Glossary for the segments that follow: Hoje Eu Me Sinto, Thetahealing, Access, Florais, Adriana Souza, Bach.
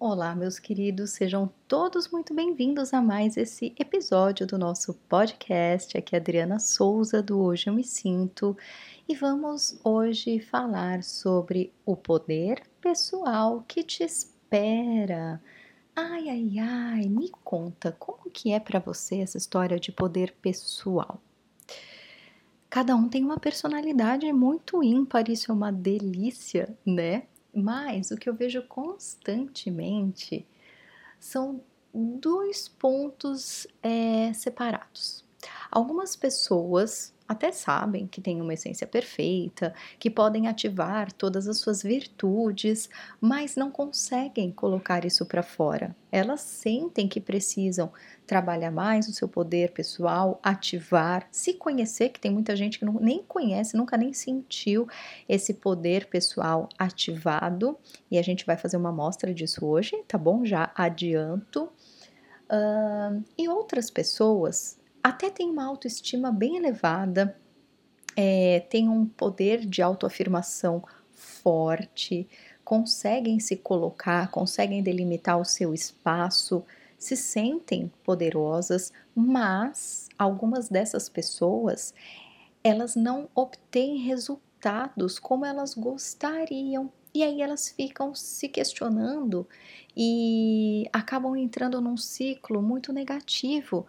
Olá, meus queridos, sejam todos muito bem-vindos a mais esse episódio do nosso podcast. Aqui é a Adriana Souza, do Hoje Eu Me Sinto, e vamos hoje falar sobre o poder pessoal que te espera. Ai, ai, ai, me conta, como que é para você essa história de poder pessoal? Cada um tem uma personalidade muito ímpar, isso é uma delícia, né? Mas o que eu vejo constantemente são dois pontos separados. Algumas pessoas até sabem que têm uma essência perfeita, que podem ativar todas as suas virtudes, mas não conseguem colocar isso para fora. Elas sentem que precisam trabalhar mais o seu poder pessoal, ativar, se conhecer, que tem muita gente que nem conhece, nunca nem sentiu esse poder pessoal ativado, e a gente vai fazer uma amostra disso hoje, tá bom? Já adianto. E outras pessoas até tem uma autoestima bem elevada, tem um poder de autoafirmação forte, conseguem se colocar, conseguem delimitar o seu espaço, se sentem poderosas, mas algumas dessas pessoas, elas não obtêm resultados como elas gostariam. E aí elas ficam se questionando e acabam entrando num ciclo muito negativo,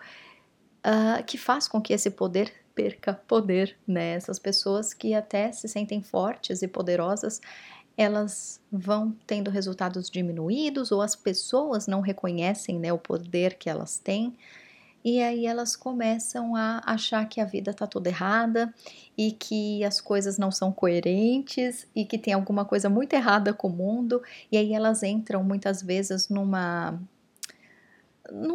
que faz com que esse poder perca poder, né? Essas pessoas que até se sentem fortes e poderosas, elas vão tendo resultados diminuídos, ou as pessoas não reconhecem, né, o poder que elas têm, e aí elas começam a achar que a vida tá toda errada, e que as coisas não são coerentes, e que tem alguma coisa muito errada com o mundo, e aí elas entram muitas vezes num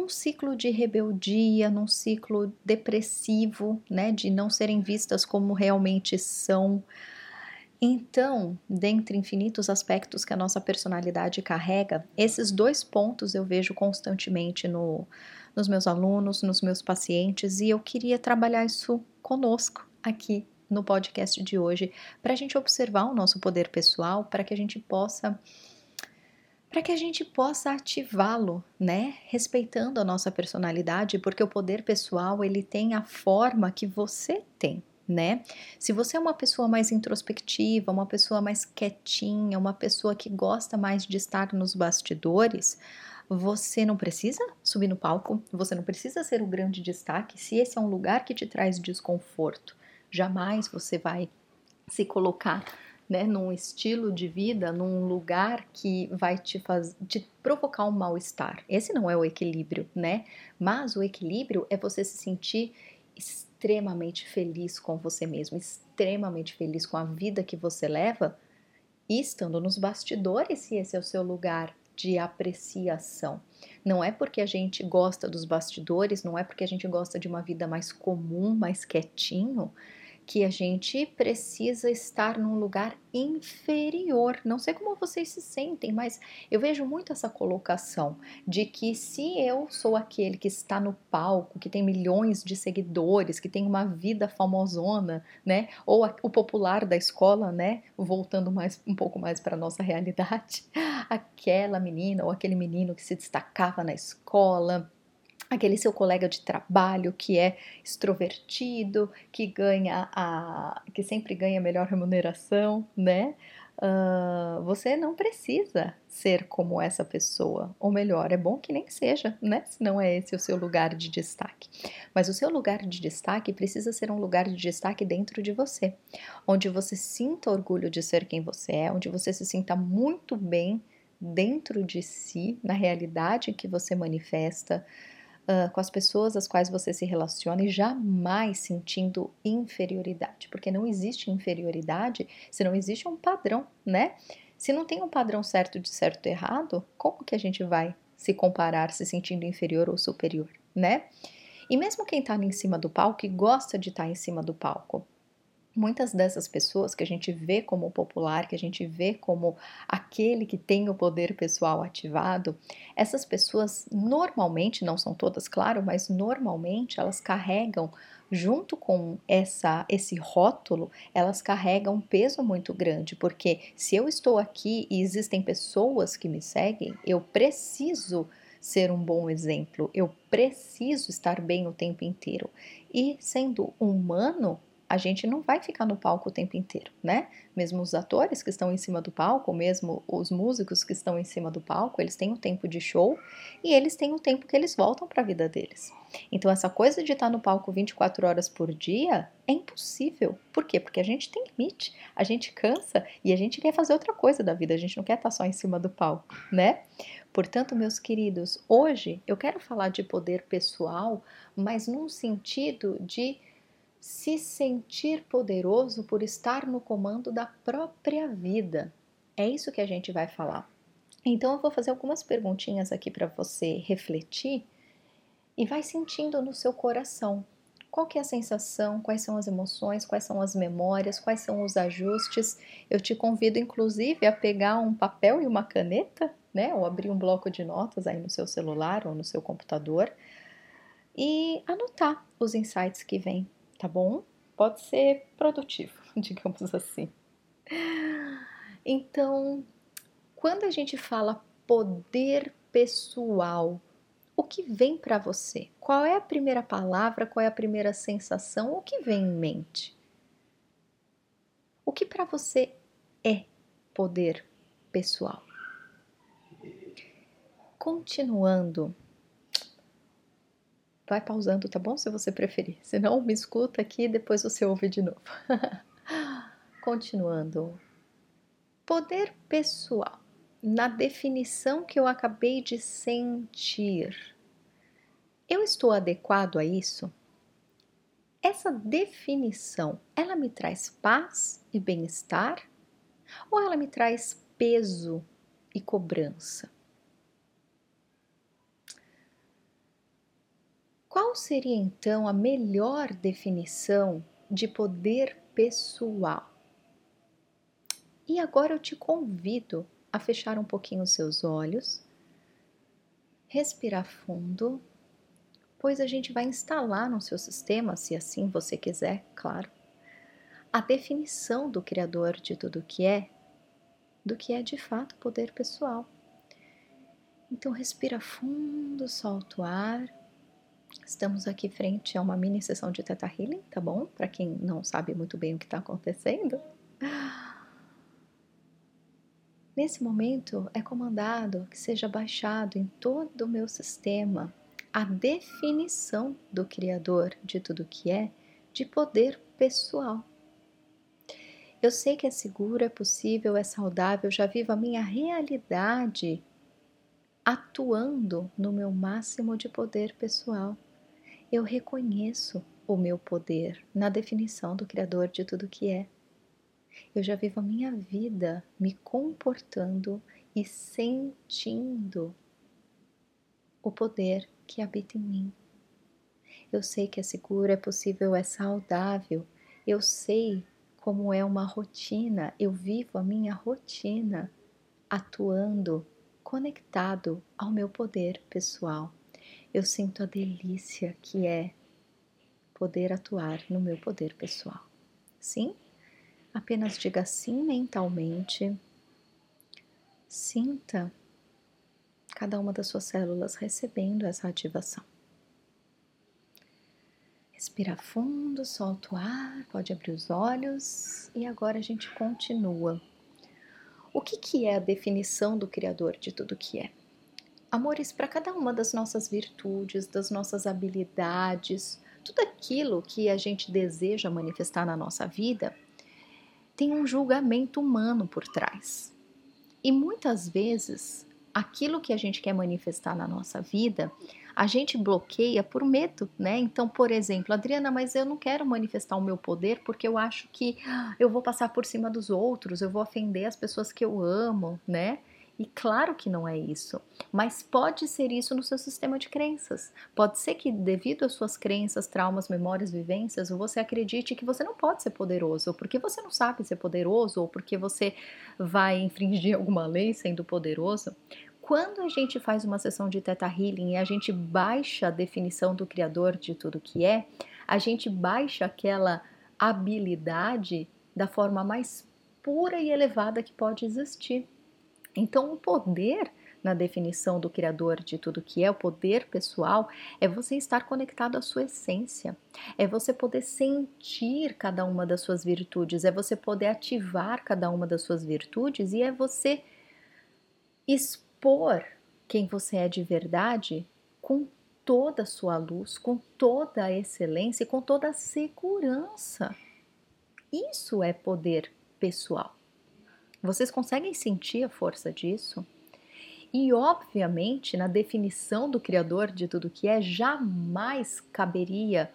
ciclo de rebeldia, num ciclo depressivo, né, de não serem vistas como realmente são. Então, dentre infinitos aspectos que a nossa personalidade carrega, esses dois pontos eu vejo constantemente nos meus alunos, nos meus pacientes, e eu queria trabalhar isso conosco aqui no podcast de hoje, para a gente observar o nosso poder pessoal, para que a gente possa ativá-lo, né? Respeitando a nossa personalidade, porque o poder pessoal, ele tem a forma que você tem, né? Se você é uma pessoa mais introspectiva, uma pessoa mais quietinha, uma pessoa que gosta mais de estar nos bastidores, você não precisa subir no palco, você não precisa ser o grande destaque, se esse é um lugar que te traz desconforto. Jamais você vai se colocar, né, num estilo de vida, num lugar que vai te provocar um mal-estar. Esse não é o equilíbrio, né? Mas o equilíbrio é você se sentir extremamente feliz com você mesmo, extremamente feliz com a vida que você leva, e estando nos bastidores, se esse é o seu lugar de apreciação. Não é porque a gente gosta dos bastidores, não é porque a gente gosta de uma vida mais comum, mais quietinho, que a gente precisa estar num lugar inferior. Não sei como vocês se sentem, mas eu vejo muito essa colocação de que se eu sou aquele que está no palco, que tem milhões de seguidores, que tem uma vida famosona, né? Ou o popular da escola, né? Voltando um pouco mais para a nossa realidade, aquela menina ou aquele menino que se destacava na escola, aquele seu colega de trabalho que é extrovertido, que sempre ganha melhor remuneração, né? Você não precisa ser como essa pessoa, ou melhor, é bom que nem seja, né? Se não é esse o seu lugar de destaque. Mas o seu lugar de destaque precisa ser um lugar de destaque dentro de você, onde você sinta orgulho de ser quem você é, onde você se sinta muito bem dentro de si, na realidade que você manifesta, com as pessoas às quais você se relaciona, e jamais sentindo inferioridade, porque não existe inferioridade se não existe um padrão, né? Se não tem um padrão certo de certo e errado, como que a gente vai se comparar se sentindo inferior ou superior, né? E mesmo quem tá em cima do palco e gosta de estar em cima do palco, muitas dessas pessoas que a gente vê como popular, que a gente vê como aquele que tem o poder pessoal ativado, essas pessoas normalmente, não são todas, claro, mas normalmente elas carregam junto com esse rótulo, elas carregam um peso muito grande, porque se eu estou aqui e existem pessoas que me seguem, eu preciso ser um bom exemplo, eu preciso estar bem o tempo inteiro. E sendo humano, a gente não vai ficar no palco o tempo inteiro, né? Mesmo os atores que estão em cima do palco, mesmo os músicos que estão em cima do palco, eles têm um tempo de show e eles têm um tempo que eles voltam para a vida deles. Então essa coisa de estar no palco 24 horas por dia é impossível. Por quê? Porque a gente tem limite, a gente cansa e a gente quer fazer outra coisa da vida, a gente não quer estar só em cima do palco, né? Portanto, meus queridos, hoje eu quero falar de poder pessoal, mas num sentido de se sentir poderoso por estar no comando da própria vida. É isso que a gente vai falar. Então eu vou fazer algumas perguntinhas aqui para você refletir e vai sentindo no seu coração. Qual que é a sensação? Quais são as emoções? Quais são as memórias? Quais são os ajustes? Eu te convido, inclusive, a pegar um papel e uma caneta, né? Ou abrir um bloco de notas aí no seu celular ou no seu computador e anotar os insights que vêm. Tá bom? Pode ser produtivo, digamos assim. Então, quando a gente fala poder pessoal, o que vem para você? Qual é a primeira palavra? Qual é a primeira sensação? O que vem em mente? O que para você é poder pessoal? Continuando. Vai pausando, tá bom? Se você preferir. Se não, me escuta aqui e depois você ouve de novo. Continuando. Poder pessoal. Na definição que eu acabei de sentir. Eu estou adequado a isso? Essa definição, ela me traz paz e bem-estar? Ou ela me traz peso e cobrança? Qual seria então a melhor definição de poder pessoal? E agora eu te convido a fechar um pouquinho os seus olhos, respirar fundo, pois a gente vai instalar no seu sistema, se assim você quiser, claro, a definição do Criador de tudo do que é de fato poder pessoal. Então respira fundo, solta o ar. Estamos aqui frente a uma mini sessão de Thetahealing, tá bom? Para quem não sabe muito bem o que está acontecendo. Nesse momento é comandado que seja baixado em todo o meu sistema a definição do Criador de tudo que é de poder pessoal. Eu sei que é seguro, é possível, é saudável, já vivo a minha realidade atuando no meu máximo de poder pessoal. Eu reconheço o meu poder na definição do Criador de tudo que é. Eu já vivo a minha vida me comportando e sentindo o poder que habita em mim. Eu sei que é seguro, é possível, é saudável. Eu sei como é uma rotina. Eu vivo a minha rotina atuando, conectado ao meu poder pessoal. Eu sinto a delícia que é poder atuar no meu poder pessoal. Sim? Apenas diga sim mentalmente. Sinta cada uma das suas células recebendo essa ativação. Respira fundo, solta o ar, pode abrir os olhos e agora a gente continua. O que é a definição do Criador de tudo que é? Amores, para cada uma das nossas virtudes, das nossas habilidades, tudo aquilo que a gente deseja manifestar na nossa vida, tem um julgamento humano por trás. E muitas vezes, aquilo que a gente quer manifestar na nossa vida, a gente bloqueia por medo, né? Então, por exemplo, Adriana, mas eu não quero manifestar o meu poder porque eu acho que eu vou passar por cima dos outros, eu vou ofender as pessoas que eu amo, né? E claro que não é isso, mas pode ser isso no seu sistema de crenças. Pode ser que devido às suas crenças, traumas, memórias, vivências, você acredite que você não pode ser poderoso, ou porque você não sabe ser poderoso, ou porque você vai infringir alguma lei sendo poderoso. Quando a gente faz uma sessão de Thetahealing e a gente baixa a definição do Criador de tudo que é, a gente baixa aquela habilidade da forma mais pura e elevada que pode existir. Então, o poder, na definição do Criador de tudo que é, o poder pessoal, é você estar conectado à sua essência, é você poder sentir cada uma das suas virtudes, é você poder ativar cada uma das suas virtudes e é você expor quem você é de verdade com toda a sua luz, com toda a excelência e com toda a segurança. Isso é poder pessoal. Vocês conseguem sentir a força disso? E, obviamente, na definição do Criador de tudo que é, jamais caberia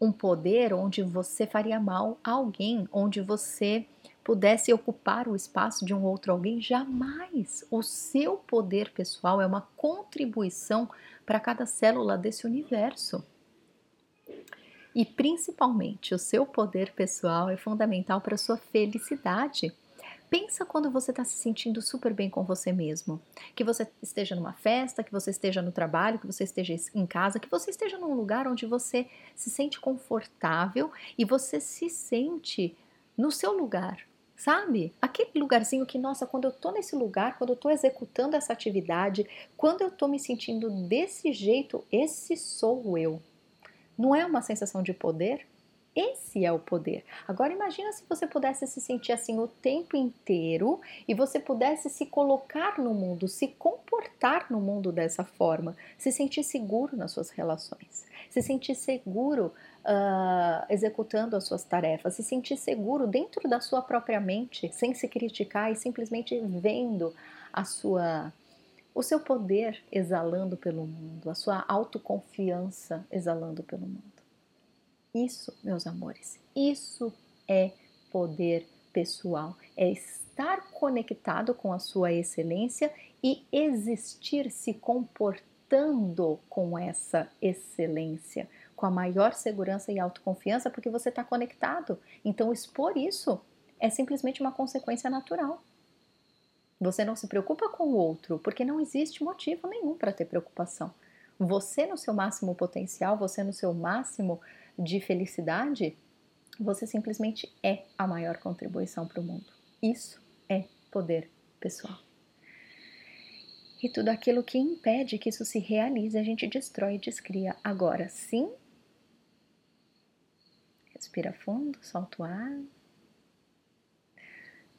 um poder onde você faria mal a alguém, onde você pudesse ocupar o espaço de um outro alguém, jamais. O seu poder pessoal é uma contribuição para cada célula desse universo. E, principalmente, o seu poder pessoal é fundamental para a sua felicidade. Pensa quando você está se sentindo super bem com você mesmo, que você esteja numa festa, que você esteja no trabalho, que você esteja em casa, que você esteja num lugar onde você se sente confortável e você se sente no seu lugar, sabe? Aquele lugarzinho que, nossa, quando eu tô nesse lugar, quando eu tô executando essa atividade, quando eu tô me sentindo desse jeito, esse sou eu. Não é uma sensação de poder? Esse é o poder. Agora imagina se você pudesse se sentir assim o tempo inteiro e você pudesse se colocar no mundo, se comportar no mundo dessa forma, se sentir seguro nas suas relações, se sentir seguro executando as suas tarefas, se sentir seguro dentro da sua própria mente, sem se criticar e simplesmente vendo o seu poder exalando pelo mundo, a sua autoconfiança exalando pelo mundo. Isso, meus amores, isso é poder pessoal, é estar conectado com a sua excelência e existir se comportando com essa excelência, com a maior segurança e autoconfiança, porque você está conectado. Então, expor isso é simplesmente uma consequência natural. Você não se preocupa com o outro, porque não existe motivo nenhum para ter preocupação. Você no seu máximo potencial, você no seu máximo de felicidade, você simplesmente é a maior contribuição para o mundo. Isso é poder pessoal. E tudo aquilo que impede que isso se realize, a gente destrói e descria. Agora sim, respira fundo, solta o ar.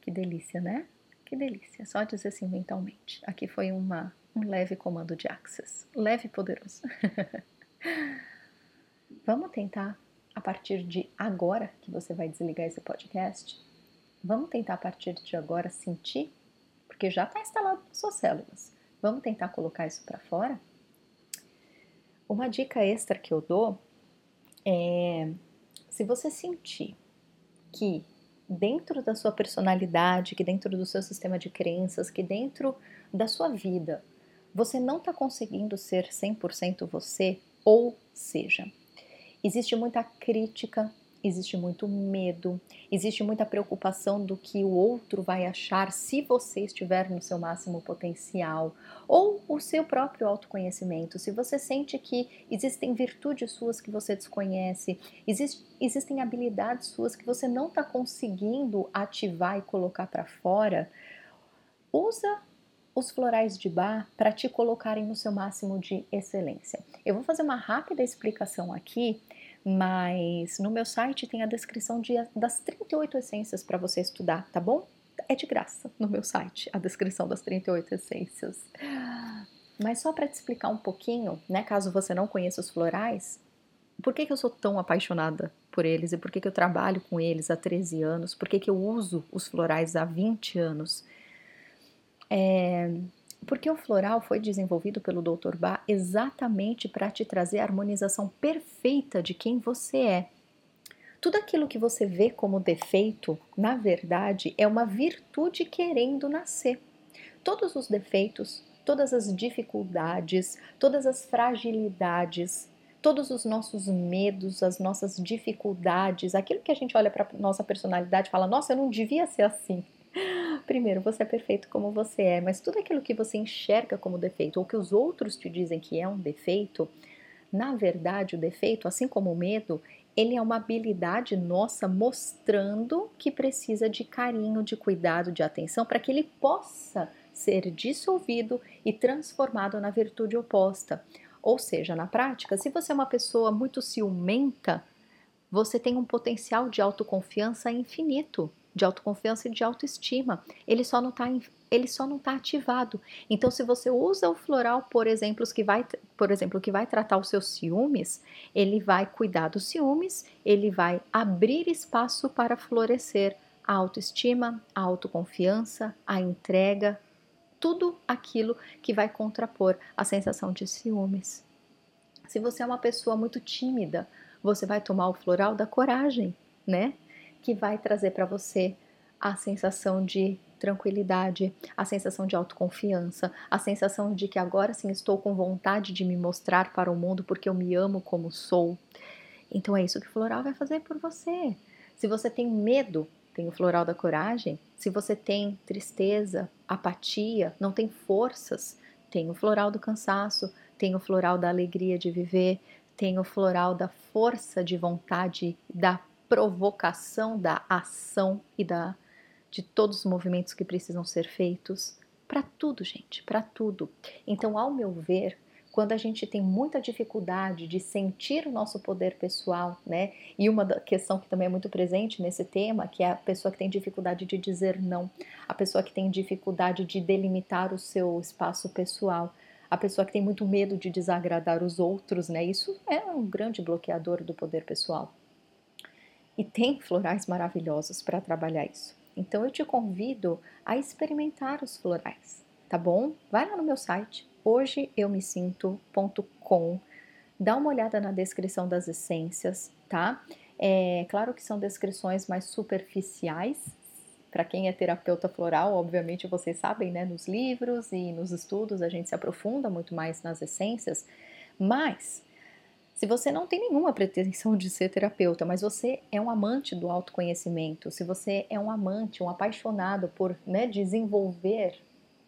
Que delícia, né? Que delícia, só dizer assim mentalmente. Aqui foi um leve comando de Access, leve e poderoso. Vamos tentar, a partir de agora que você vai desligar esse podcast, vamos tentar a partir de agora sentir, porque já está instalado nas suas células, vamos tentar colocar isso para fora? Uma dica extra que eu dou é, se você sentir que dentro da sua personalidade, que dentro do seu sistema de crenças, que dentro da sua vida, você não está conseguindo ser 100% você, ou seja, existe muita crítica, existe muito medo, existe muita preocupação do que o outro vai achar se você estiver no seu máximo potencial, ou o seu próprio autoconhecimento. Se você sente que existem virtudes suas que você desconhece, existem habilidades suas que você não está conseguindo ativar e colocar para fora, usa os florais de Bach para te colocarem no seu máximo de excelência. Eu vou fazer uma rápida explicação aqui, mas no meu site tem a descrição das 38 essências para você estudar, tá bom? É de graça no meu site a descrição das 38 essências. Mas só para te explicar um pouquinho, né, caso você não conheça os florais, por que eu sou tão apaixonada por eles e por que eu trabalho com eles há 13 anos, por que eu uso os florais há 20 anos, porque o floral foi desenvolvido pelo Dr. Bach exatamente para te trazer a harmonização perfeita de quem você é. Tudo aquilo que você vê como defeito, na verdade, é uma virtude querendo nascer. Todos os defeitos, todas as dificuldades, todas as fragilidades, todos os nossos medos, as nossas dificuldades, aquilo que a gente olha para a nossa personalidade e fala, nossa, eu não devia ser assim. Primeiro, você é perfeito como você é, mas tudo aquilo que você enxerga como defeito ou que os outros te dizem que é um defeito, Na verdade, o defeito, assim como o medo, ele é uma habilidade nossa mostrando que precisa de carinho, de cuidado, de atenção, para que ele possa ser dissolvido e transformado na virtude oposta. Ou seja, na prática, se você é uma pessoa muito ciumenta, você tem um potencial de autoconfiança infinito, de autoconfiança e de autoestima. Ele só não está ativado. Então, se você usa o floral, por exemplo, que vai tratar os seus ciúmes, ele vai cuidar dos ciúmes, ele vai abrir espaço para florescer a autoestima, a autoconfiança, a entrega, tudo aquilo que vai contrapor a sensação de ciúmes. Se você é uma pessoa muito tímida, você vai tomar o floral da coragem, né? Que vai trazer para você a sensação de tranquilidade, a sensação de autoconfiança, a sensação de que agora sim estou com vontade de me mostrar para o mundo porque eu me amo como sou. Então é isso que o floral vai fazer por você. Se você tem medo, tem o floral da coragem. Se você tem tristeza, apatia, não tem forças, tem o floral do cansaço, tem o floral da alegria de viver, tem o floral da força de vontade, da provocação, da ação e de todos os movimentos que precisam ser feitos. Para tudo, gente, para tudo. Então, ao meu ver, quando a gente tem muita dificuldade de sentir o nosso poder pessoal, né? E uma questão que também é muito presente nesse tema, que é a pessoa que tem dificuldade de dizer não, a pessoa que tem dificuldade de delimitar o seu espaço pessoal, a pessoa que tem muito medo de desagradar os outros, né? Isso é um grande bloqueador do poder pessoal. E tem florais maravilhosos para trabalhar isso. Então eu te convido a experimentar os florais, tá bom? Vai lá no meu site, hojeeumesinto.com, dá uma olhada na descrição das essências, tá? É claro que são descrições mais superficiais. Para quem é terapeuta floral, obviamente vocês sabem, né? Nos livros e nos estudos a gente se aprofunda muito mais nas essências. Mas, se você não tem nenhuma pretensão de ser terapeuta, mas você é um amante do autoconhecimento, se você é um amante, um apaixonado por, né, desenvolver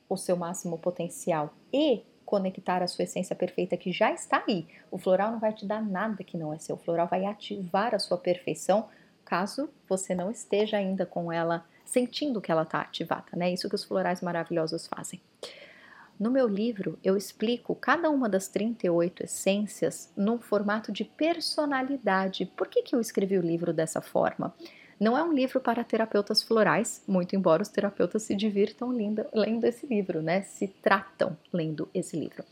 o seu máximo potencial e conectar a sua essência perfeita que já está aí, o floral não vai te dar nada que não é seu. O floral vai ativar a sua perfeição caso você não esteja ainda com ela, sentindo que ela está ativada, né? Isso que os florais maravilhosos fazem. No meu livro, eu explico cada uma das 38 essências num formato de personalidade. Por que que eu escrevi o livro dessa forma? Não é um livro para terapeutas florais, muito embora os terapeutas se divirtam lendo esse livro, né? Se tratam lendo esse livro.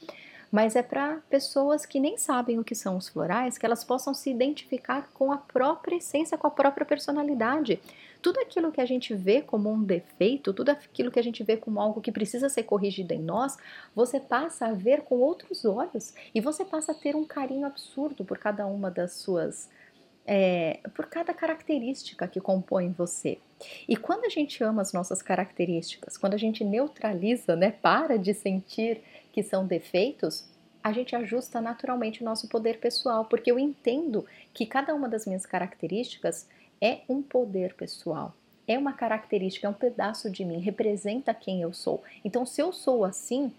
Mas é para pessoas que nem sabem o que são os florais, que elas possam se identificar com a própria essência, com a própria personalidade. Tudo aquilo que a gente vê como um defeito, tudo aquilo que a gente vê como algo que precisa ser corrigido em nós, você passa a ver com outros olhos e você passa a ter um carinho absurdo por cada uma das suas... por cada característica que compõe você. E quando a gente ama as nossas características, quando a gente neutraliza, né, para de sentir que são defeitos, a gente ajusta naturalmente o nosso poder pessoal, porque eu entendo que cada uma das minhas características é um poder pessoal, é uma característica, é um pedaço de mim, representa quem eu sou. Então, se eu sou assim,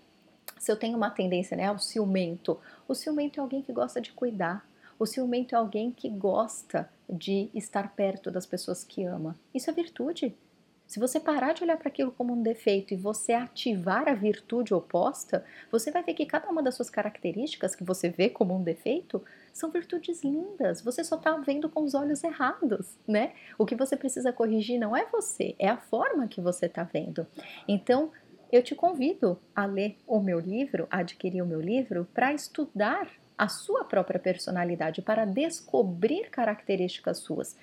se eu tenho uma tendência, né, ao ciumento, o ciumento é alguém que gosta de cuidar. O ciumento é alguém que gosta de estar perto das pessoas que ama. Isso é virtude. Se você parar de olhar para aquilo como um defeito e você ativar a virtude oposta, você vai ver que cada uma das suas características que você vê como um defeito são virtudes lindas. Você só está vendo com os olhos errados, né? O que você precisa corrigir não é você, é a forma que você está vendo. Então, eu te convido a ler o meu livro, a adquirir o meu livro, para estudar a sua própria personalidade, para descobrir características suas.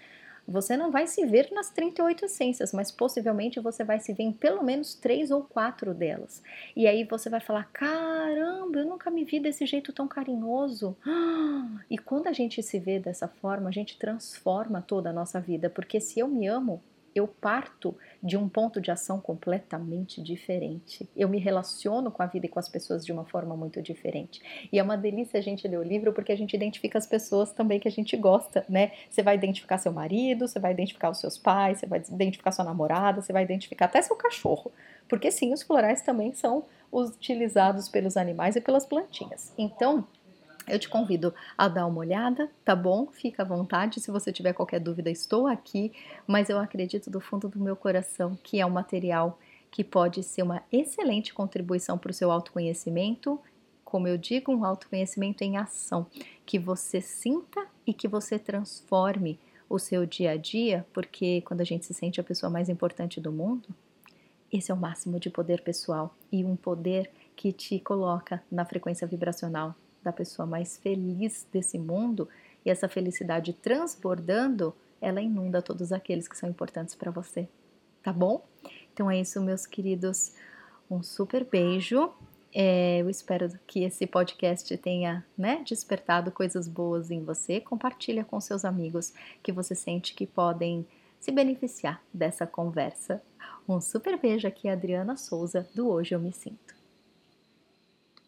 Você não vai se ver nas 38 essências, mas possivelmente você vai se ver em pelo menos 3 ou 4 delas. E aí você vai falar, caramba, eu nunca me vi desse jeito tão carinhoso. E quando a gente se vê dessa forma, a gente transforma toda a nossa vida, porque se eu me amo, eu parto de um ponto de ação completamente diferente. Eu me relaciono com a vida e com as pessoas de uma forma muito diferente. E é uma delícia a gente ler o livro, porque a gente identifica as pessoas também que a gente gosta, né? Você vai identificar seu marido, você vai identificar os seus pais, você vai identificar sua namorada, você vai identificar até seu cachorro. Porque sim, os florais também são utilizados pelos animais e pelas plantinhas. Então, Eu te convido a dar uma olhada, tá bom? Fica à vontade, se você tiver qualquer dúvida, estou aqui, mas eu acredito do fundo do meu coração que é um material que pode ser uma excelente contribuição para o seu autoconhecimento, como eu digo, um autoconhecimento em ação, que você sinta e que você transforme o seu dia a dia, porque quando a gente se sente a pessoa mais importante do mundo, esse é o máximo de poder pessoal e um poder que te coloca na frequência vibracional da pessoa mais feliz desse mundo, e essa felicidade transbordando, ela inunda todos aqueles que são importantes para você, tá bom? Então é isso, meus queridos, um super beijo, eu espero que esse podcast tenha, despertado coisas boas em você, compartilha com seus amigos que você sente que podem se beneficiar dessa conversa. Um super beijo, aqui é a Adriana Souza, do Hoje Eu Me Sinto.